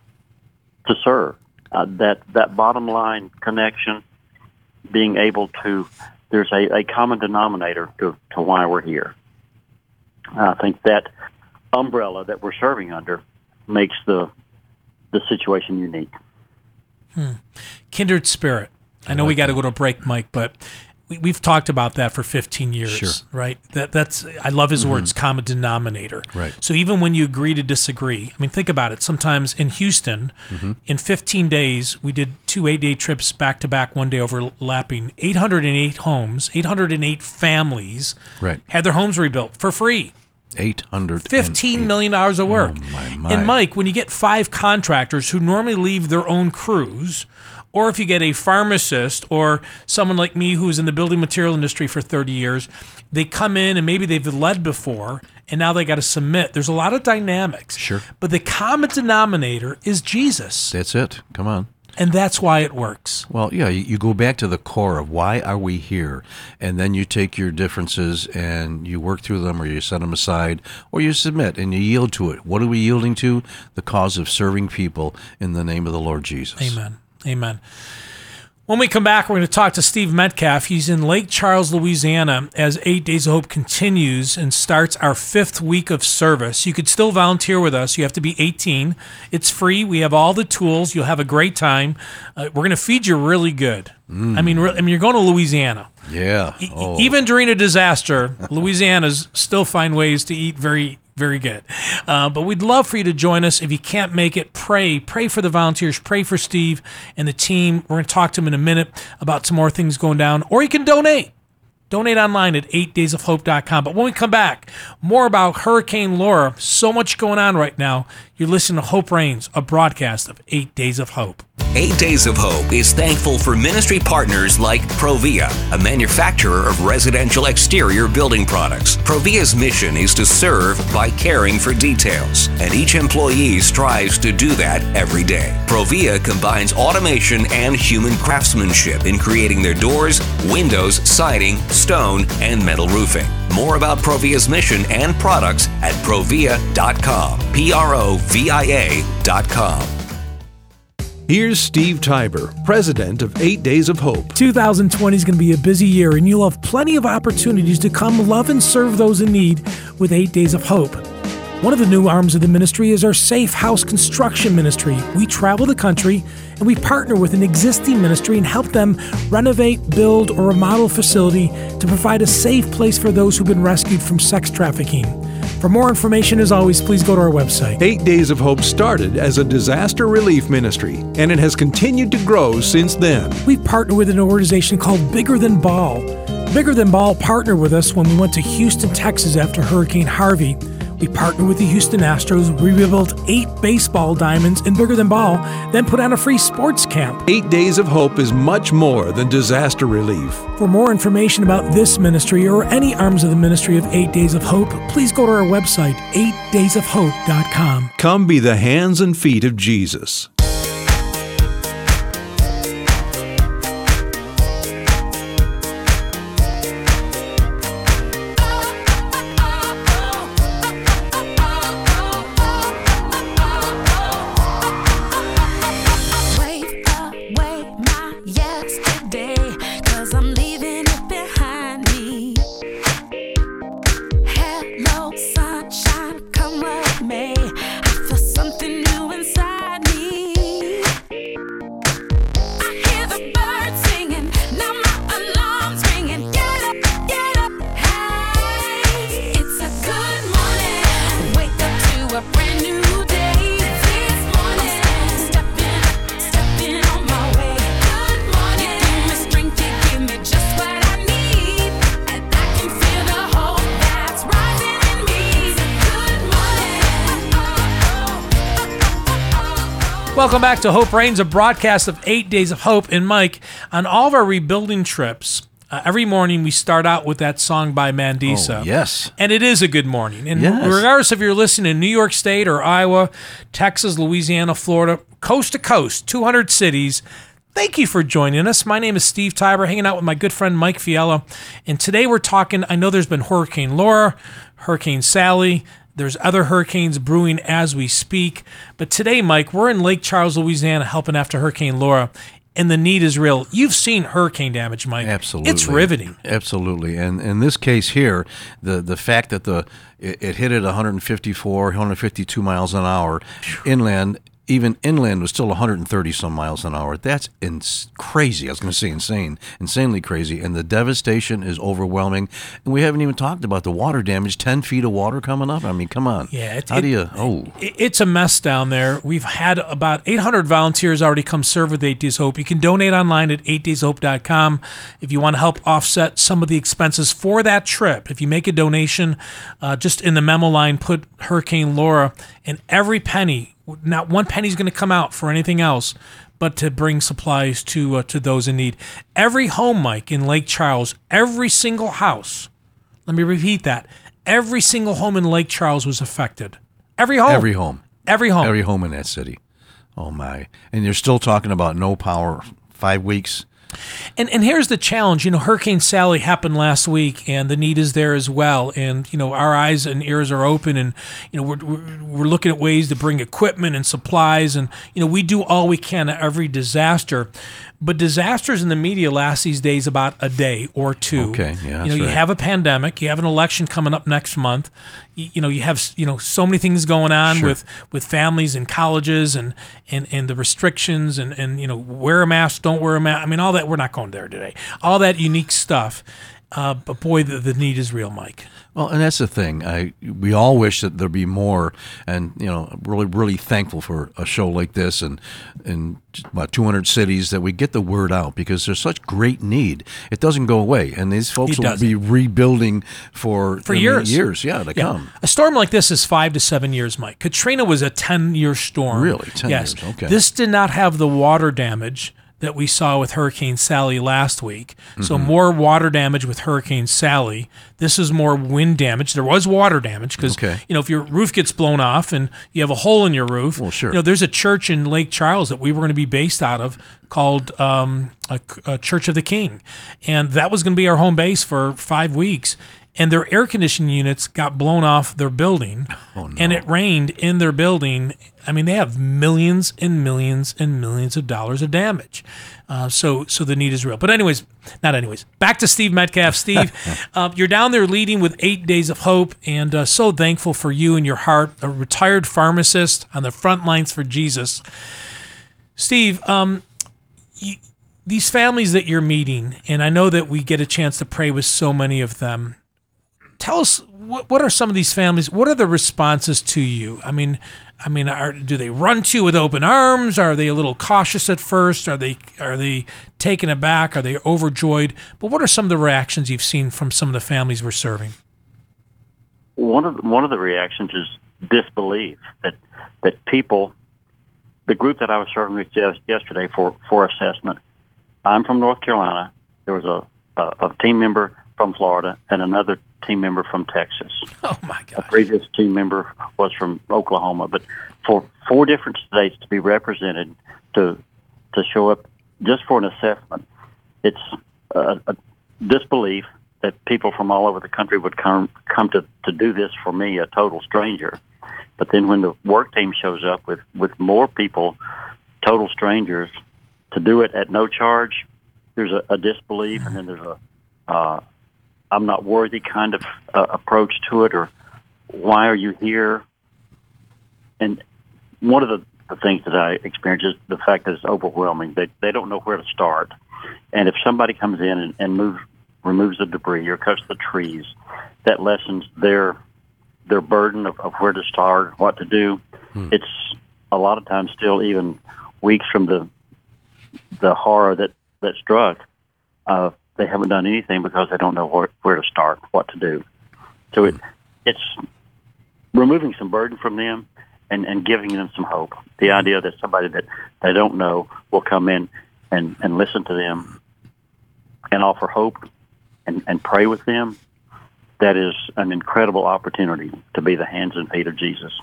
serve. That bottom line connection, being able to, there's a common denominator to why we're here. I think that umbrella that we're serving under makes the situation unique. Kindred spirit. I know we got to go to a break, Mike, but we've talked about that for 15 years, sure. Right? That's I love his words, common denominator. Right. So even when you agree to disagree, I mean, think about it. Sometimes in Houston, in 15 days, we did two 8-day trips back-to-back, one day overlapping. 808 homes, 808 families had their homes rebuilt for free. $15 million of work. Oh, my. And, Mike, when you get 5 contractors who normally leave their own crews, or if you get a pharmacist or someone like me who's in the building material industry for 30 years, they come in and maybe they've led before and now they got to submit. There's a lot of dynamics. Sure. But the common denominator is Jesus. That's it. Come on. And that's why it works. Well, yeah, you go back to the core of why are we here, and then you take your differences and you work through them or you set them aside or you submit and you yield to it. What are we yielding to? The cause of serving people in the name of the Lord Jesus. Amen. When we come back, we're going to talk to Steve Metcalf. He's in Lake Charles, Louisiana, as 8 Days of Hope continues and starts our 5th week of service. You could still volunteer with us. You have to be 18. It's free. We have all the tools. You'll have a great time. We're going to feed you really good. I mean, you're going to Louisiana. Yeah. Even during a disaster, Louisiana's still find ways to eat very very good. But we'd love for you to join us. If you can't make it, pray. Pray for the volunteers. Pray for Steve and the team. We're going to talk to him in a minute about some more things going down. Or you can donate. Donate online at 8daysofhope.com. But when we come back, more about Hurricane Laura. So much going on right now. You're listening to Hope Reigns, a broadcast of 8 Days of Hope. 8 Days of Hope is thankful for ministry partners like Provia, a manufacturer of residential exterior building products. Provia's mission is to serve by caring for details, and each employee strives to do that every day. Provia combines automation and human craftsmanship in creating their doors, windows, siding, stone, and metal roofing. More about Provia's mission and products at provia.com. Provia.com. Here's Steve Tiber, president of 8 Days of Hope. 2020 is going to be a busy year, and you'll have plenty of opportunities to come love and serve those in need with 8 Days of Hope. One of the new arms of the ministry is our Safe House Construction Ministry. We travel the country and we partner with an existing ministry and help them renovate, build, or remodel facility to provide a safe place for those who've been rescued from sex trafficking. For more information, as always, please go to our website. 8 Days of Hope started as a disaster relief ministry, and it has continued to grow since then. We've partnered with an organization called Bigger Than Ball. Bigger Than Ball partnered with us when we went to Houston, Texas after Hurricane Harvey. We partnered with the Houston Astros. We rebuilt 8 baseball diamonds in Bigger Than Ball, then put on a free sports camp. 8 Days of Hope is much more than disaster relief. For more information about this ministry or any arms of the ministry of 8 Days of Hope, please go to our website, 8daysofhope.com. Come be the hands and feet of Jesus. Welcome back to Hope Reigns, a broadcast of 8 Days of Hope. And Mike, on all of our rebuilding trips, every morning we start out with that song by Mandisa. Oh, yes. And it is a good morning. And yes, regardless if you're listening in New York State or Iowa, Texas, Louisiana, Florida, coast to coast, 200 cities, thank you for joining us. My name is Steve Tiber, hanging out with my good friend Mike Fiella. And today we're talking, I know there's been Hurricane Laura, Hurricane Sally. There's other hurricanes brewing as we speak. But today, Mike, we're in Lake Charles, Louisiana, helping after Hurricane Laura, and the need is real. You've seen hurricane damage, Mike. Absolutely. It's riveting. Absolutely. And in this case here, the fact that it hit at 154, 152 miles an hour inland. Even inland was still 130-some miles an hour. That's crazy. I was going to say insane. Insanely crazy. And the devastation is overwhelming. And we haven't even talked about the water damage, 10 feet of water coming up. I mean, come on. Yeah. It's a mess down there. We've had about 800 volunteers already come serve with 8 Days Hope. You can donate online at 8dayshope.com if you want to help offset some of the expenses for that trip. If you make a donation, just in the memo line, put Hurricane Laura, and every penny, not one penny is going to come out for anything else but to bring supplies to those in need. Every home, Mike, in Lake Charles, every single house, let me repeat that, every single home in Lake Charles was affected. Every home. Every home. Every home. Every home in that city. Oh, my. And you're still talking about no power, 5 weeks. And here's the challenge. You know, Hurricane Sally happened last week, and the need is there as well. And, you know, our eyes and ears are open, and, you know, we're looking at ways to bring equipment and supplies. And, you know, we do all we can at every disaster. But disasters in the media last these days about a day or two. Okay, yeah, you know, you have a pandemic, you have an election coming up next month. You know, you have, you know, so many things going on with families and colleges and the restrictions and you know, wear a mask, don't wear a mask. I mean, all that, we're not going there today. All that unique stuff. But boy, the need is real, Mike. Well, and that's the thing. We all wish that there'd be more, and really, really thankful for a show like this, and in about 200 cities that we get the word out, because there's such great need. It doesn't go away, and these folks will be rebuilding for years. Come. A storm like this is 5 to 7 years, Mike. Katrina was a 10-year storm. Really, 10 years. Okay. This did not have the water damage that we saw with Hurricane Sally last week. So more water damage with Hurricane Sally. This is more wind damage. There was water damage because, if your roof gets blown off and you have a hole in your roof, there's a church in Lake Charles that we were going to be based out of called a Church of the King. And that was going to be our home base for 5 weeks. And their air conditioning units got blown off their building, and it rained in their building. I mean, they have millions and millions and millions of dollars of damage. So the need is real. But back to Steve Metcalf. Steve, you're down there leading with 8 Days of Hope, and so thankful for you and your heart, a retired pharmacist on the front lines for Jesus. Steve, these families that you're meeting, and I know that we get a chance to pray with so many of them, tell us, what are some of these families? What are the responses to you? I mean, do they run to you with open arms? Are they a little cautious at first? Are they taken aback? Are they overjoyed? But what are some of the reactions you've seen from some of the families we're serving? One of the reactions is disbelief that people, the group that I was serving with just yesterday for assessment. I'm from North Carolina. There was a team member from Florida and another team member from Texas. Oh, my God. A previous team member was from Oklahoma. But for 4 different states to be represented to show up just for an assessment, it's a disbelief that people from all over the country would come to do this for me, a total stranger. But then when the work team shows up with more people, total strangers, to do it at no charge, there's a disbelief, and then there's a I'm not worthy kind of approach to it, or why are you here? And one of the things that I experience is the fact that it's overwhelming. They don't know where to start. And if somebody comes in and removes the debris or cuts the trees, that lessens their burden of where to start, what to do. It's a lot of times still even weeks from the horror that struck. They haven't done anything because they don't know where to start, what to do. So it's removing some burden from them and giving them some hope. The idea that somebody that they don't know will come in and listen to them and offer hope and pray with them, that is an incredible opportunity to be the hands and feet of Jesus.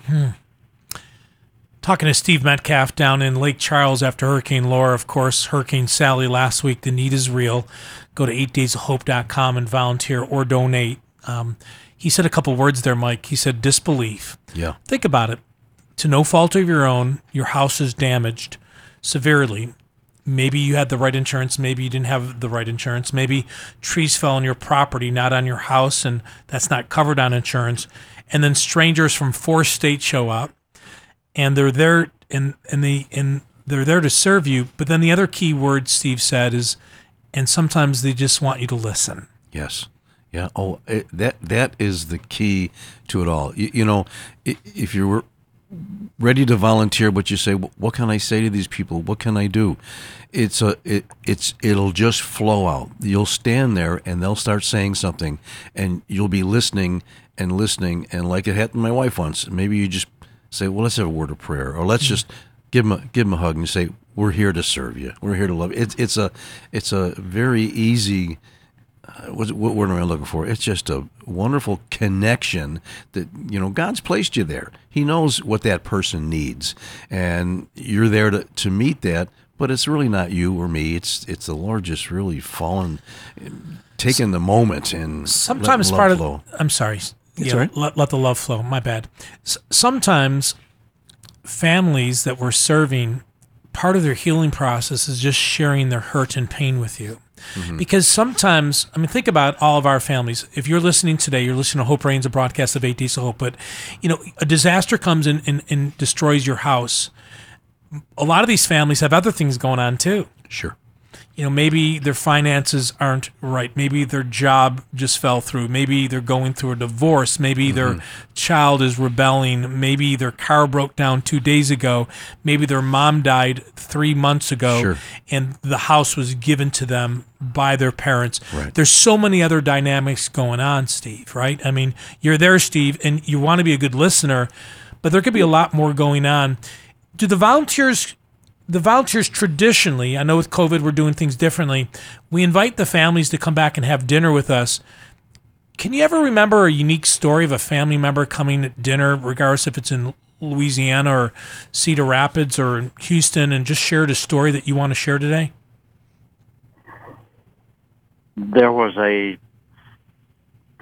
Talking to Steve Metcalf down in Lake Charles after Hurricane Laura, of course, Hurricane Sally last week. The need is real. Go to 8daysofhope.com and volunteer or donate. He said a couple words there, Mike. He said disbelief. Yeah. Think about it. To no fault of your own, your house is damaged severely. Maybe you had the right insurance. Maybe you didn't have the right insurance. Maybe trees fell on your property, not on your house, and that's not covered on insurance. And then strangers from 4 states show up. And they're there, and they're there to serve you. But then the other key word Steve said is, and sometimes they just want you to listen. Yes, yeah. Oh, that is the key to it all. You know, if you were ready to volunteer, but you say, "What can I say to these people? What can I do?" It'll just flow out. You'll stand there, and they'll start saying something, and you'll be listening, and like it happened to my wife once. Maybe you just say, well, let's have a word of prayer, or let's just give them a hug and say, we're here to serve you. We're here to love you. It's a very easy, what word am I looking for? It's just a wonderful connection that, God's placed you there. He knows what that person needs, and you're there to meet that, but it's really not you or me. It's the Lord just really taking the moment and sometimes let love flow. I'm sorry. Yeah, right. Let the love flow. My bad. Sometimes families that we're serving, part of their healing process is just sharing their hurt and pain with you. Because sometimes, think about all of our families. If you're listening today, you're listening to Hope Reigns, a broadcast of 8 Days of Hope, but a disaster comes and destroys your house. A lot of these families have other things going on too. Sure. you know, maybe their finances aren't right. Maybe their job just fell through. Maybe they're going through a divorce. Maybe their child is rebelling. Maybe their car broke down 2 days ago. Maybe their mom died 3 months ago, and the house was given to them by their parents. There's so many other dynamics going on, Steve, right? I mean, you're there, Steve, and you want to be a good listener, but there could be a lot more going on. Do the volunteers... The volunteers traditionally, I know with COVID we're doing things differently, we invite the families to come back and have dinner with us. Can you ever remember a unique story of a family member coming to dinner, regardless if it's in Louisiana or Cedar Rapids or Houston, and just shared a story that you want to share today? There was a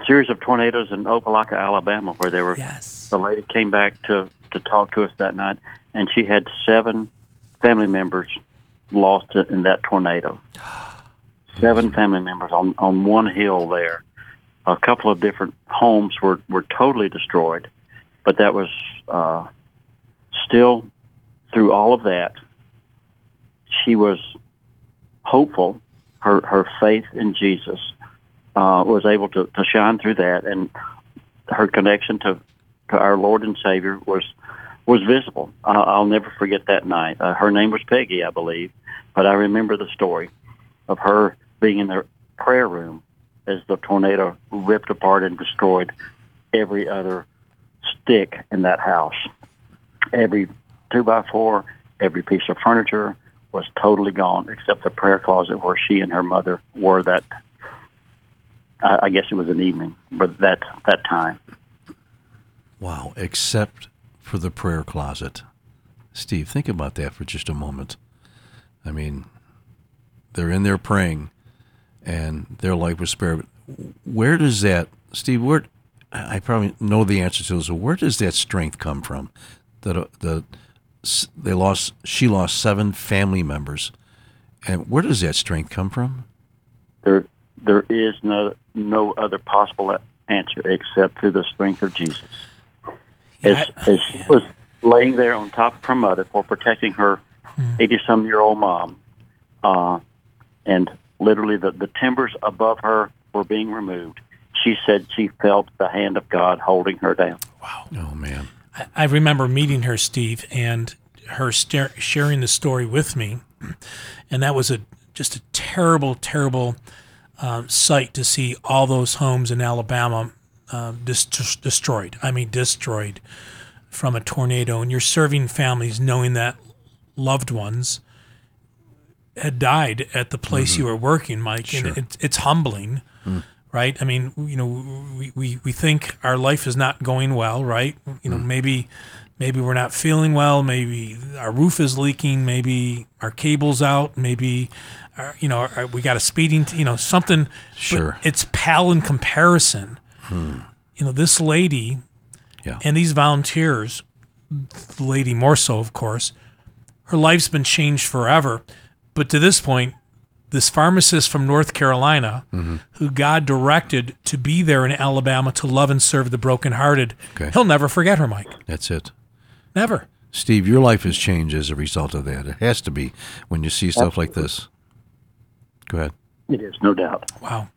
series of tornadoes in Opelika, Alabama, where there were the lady came back to talk to us that night, and she had 7 family members lost in that tornado. 7 family members on one hill there. A couple of different homes were totally destroyed, but that was still through all of that. She was hopeful. Her faith in Jesus was able to shine through that, and her connection to our Lord and Savior was visible. I'll never forget that night. Her name was Peggy, I believe, but I remember the story of her being in the prayer room as the tornado ripped apart and destroyed every other stick in that house. Every 2x4, every piece of furniture was totally gone, except the prayer closet where she and her mother were that, I guess it was an evening, but that time. Wow, except for the prayer closet. Steve, think about that for just a moment. I mean, they're in there praying, and their life was spared. Where does that, Steve, where, I probably know the answer to this, where does that strength come from? That she lost 7 family members. And where does that strength come from? There is no other possible answer except through the strength of Jesus. As she was laying there on top of her mother for protecting her 80-some-year-old mom, and literally the timbers above her were being removed, she said she felt the hand of God holding her down. Wow. Oh, man. I remember meeting her, Steve, and her sharing the story with me, and that was just a terrible, terrible sight to see all those homes in Alabama destroyed. I mean, destroyed from a tornado. And you're serving families knowing that loved ones had died at the place you were working, Mike. And it's humbling, right? I mean, you know, we think our life is not going well, right? You know, maybe we're not feeling well. Maybe our roof is leaking. Maybe our cable's out. Maybe, we got a speeding, something. Sure. But it's pale in comparison. You know, this lady and these volunteers, the lady more so, of course, her life's been changed forever. But to this point, this pharmacist from North Carolina, who God directed to be there in Alabama to love and serve the brokenhearted, he'll never forget her, Mike. That's it. Never. Steve, your life has changed as a result of that. It has to be when you see stuff like this. Go ahead. It is, no doubt. Wow.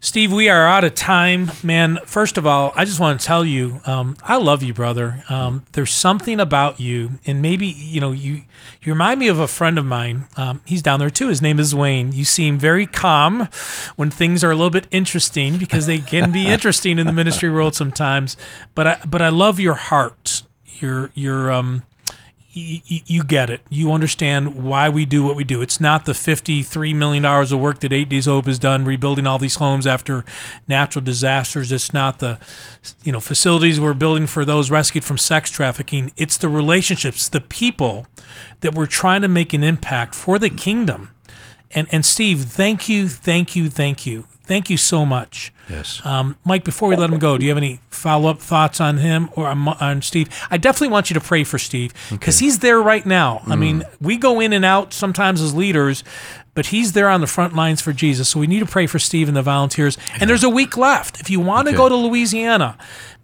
Steve, we are out of time. Man, first of all, I just want to tell you, I love you, brother. There's something about you, and maybe, you remind me of a friend of mine. He's down there, too. His name is Wayne. You seem very calm when things are a little bit interesting, because they can be interesting in the ministry world sometimes. But I love your heart, you get it. You understand why we do what we do. It's not the $53 million of work that 8 Days of Hope has done, rebuilding all these homes after natural disasters. It's not the facilities we're building for those rescued from sex trafficking. It's the relationships, the people that we're trying to make an impact for the kingdom. And Steve, thank you. Thank you so much. Yes. Mike, before we let him go, do you have any follow-up thoughts on him or on Steve? I definitely want you to pray for Steve, because he's there right now. I mean, we go in and out sometimes as leaders, but he's there on the front lines for Jesus. So we need to pray for Steve and the volunteers. Yeah. And there's a week left. If you want to go to Louisiana,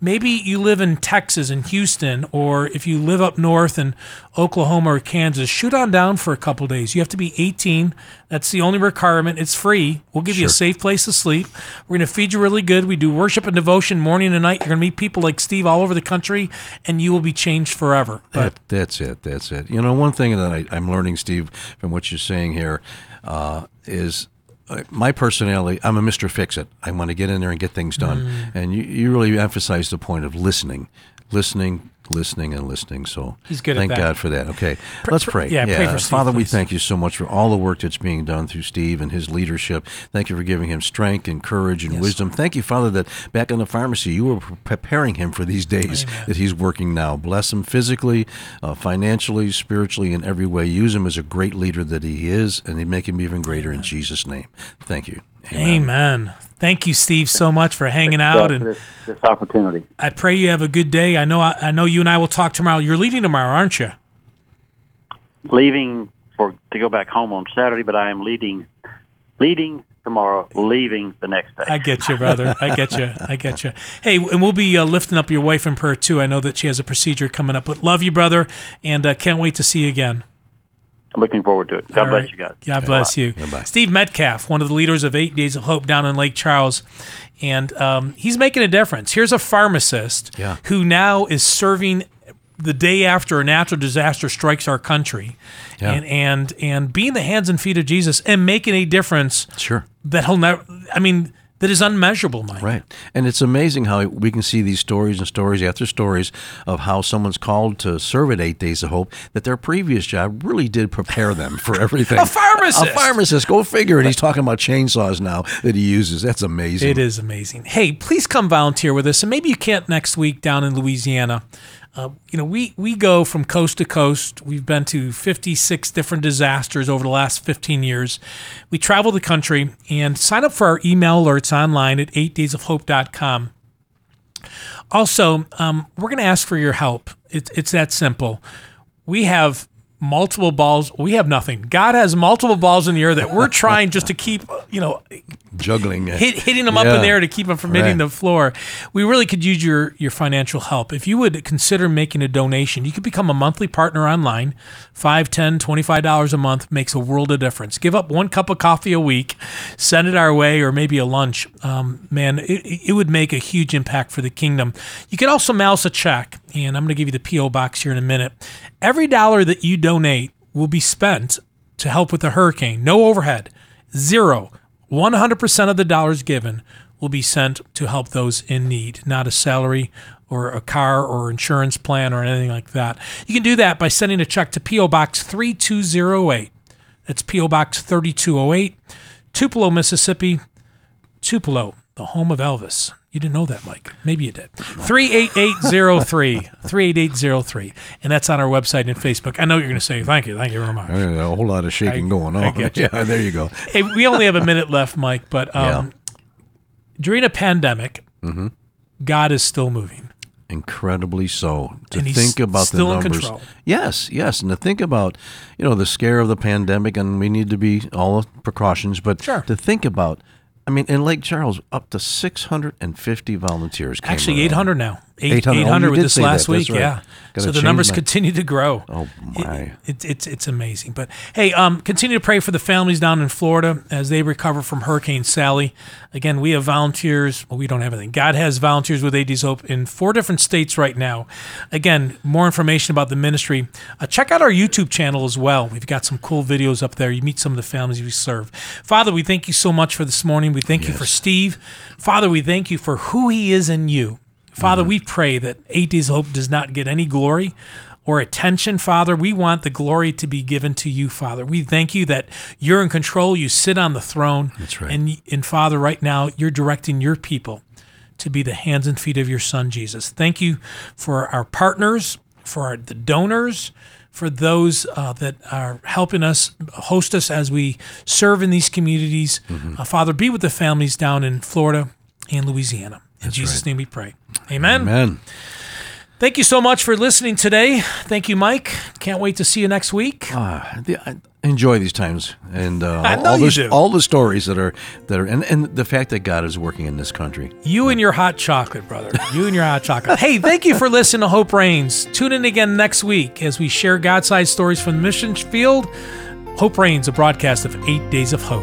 Maybe you live in Texas and Houston, or if you live up north in Oklahoma or Kansas, shoot on down for a couple days. You have to be 18. That's the only requirement. It's free. We'll give you a safe place to sleep. We're going to feed you really good. We do worship and devotion morning and night. You're going to meet people like Steve all over the country, and you will be changed forever. But That's it. You know, one thing that I'm learning, Steve, from what you're saying here is my personality, I'm a Mr. Fix-It. I want to get in there and get things done. And you really emphasize the point of listening. So he's good at that. Thank God for that. Okay, let's pray. Pray for Steve, Father, please. We thank you so much for all the work that's being done through Steve and his leadership. Thank you for giving him strength and courage and wisdom. Thank you, Father, that back in the pharmacy, you were preparing him for these days that he's working now. Bless him physically, financially, spiritually, in every way. Use him as a great leader that he is, and make him even greater in Jesus' name. Thank you. Amen. Thank you, Steve, so much for hanging out and this opportunity. I pray you have a good day. I know you and I will talk tomorrow. You're leaving tomorrow, aren't you? Leaving to go back home on Saturday, but I am leading tomorrow, leaving the next day. I get you, brother. I get you. Hey, and we'll be lifting up your wife in prayer too. I know that she has a procedure coming up, but love you, brother, and can't wait to see you again. I'm looking forward to it. God bless you guys. God bless you. Bye-bye. Steve Metcalf, one of the leaders of 8 Days of Hope down in Lake Charles, and he's making a difference. Here's a pharmacist who now is serving the day after a natural disaster strikes our country, and being the hands and feet of Jesus and making a difference that he'll never. I mean, that is unmeasurable, Mike. Right. And it's amazing how we can see these stories and stories after stories of how someone's called to serve at 8 Days of Hope, that their previous job really did prepare them for everything. A pharmacist. Go figure it. He's talking about chainsaws now that he uses. That's amazing. It is amazing. Hey, please come volunteer with us. And maybe you can't next week down in Louisiana. We go from coast to coast. We've been to 56 different disasters over the last 15 years. We travel the country, and sign up for our email alerts online at 8daysofhope.com. Also, we're going to ask for your help. It's that simple. We have multiple balls. We have nothing. God has multiple balls in the air that we're trying just to keep, juggling, hitting them up in the air to keep them from hitting the floor. We really could use your financial help. If you would consider making a donation, you could become a monthly partner online. $5, $10, $25 a month makes a world of difference. Give up one cup of coffee a week, send it our way, or maybe a lunch. It would make a huge impact for the kingdom. You can also mail us a check, and I'm going to give you the P.O. box here in a minute. Every dollar that you donate will be spent to help with the hurricane. No overhead. Zero. 100% of the dollars given will be sent to help those in need, not a salary or a car or insurance plan or anything like that. You can do that by sending a check to P.O. Box 3208. That's P.O. Box 3208, Tupelo, Mississippi. Tupelo, the home of Elvis. You didn't know that, Mike. Maybe you did. 38803. 38803. And that's on our website and Facebook. I know you're going to say, thank you. Thank you very much. There's a whole lot of shaking going on. I get you. Yeah, there you go. Hey, we only have a minute left, Mike, but during a pandemic, God is still moving. Incredibly so. Think about the numbers. Still in control. Yes. And to think about, the scare of the pandemic, and we need to be all precautions, but to think about, in Lake Charles, up to 650 volunteers came. Actually, 800 now. 800 with this last week, right. Yeah. So the numbers continue to grow. Oh, my. It's amazing. But, hey, continue to pray for the families down in Florida as they recover from Hurricane Sally. Again, we have volunteers. Well, we don't have anything. God has volunteers with 8 Days of Hope in 4 different states right now. Again, more information about the ministry. Check out our YouTube channel as well. We've got some cool videos up there. You meet some of the families we serve. Father, we thank you so much for this morning. We thank you for Steve. Father, we thank you for who he is in you. Father, we pray that 8 Days of Hope does not get any glory or attention. Father, we want the glory to be given to you, Father. We thank you that you're in control. You sit on the throne. That's right. And Father, right now, you're directing your people to be the hands and feet of your Son, Jesus. Thank you for our partners, for the donors, for those that are helping us, host us as we serve in these communities. Father, be with the families down in Florida and Louisiana. In That's Jesus' name we pray. Amen. Amen. Thank you so much for listening today. Thank you, Mike. Can't wait to see you next week. enjoy these times and all the stories that are and the fact that God is working in this country. You and your hot chocolate, brother. You and your hot chocolate. Hey, thank you for listening to Hope Reigns. Tune in again next week as we share God-sized stories from the mission field. Hope Reigns, a broadcast of 8 Days of Hope.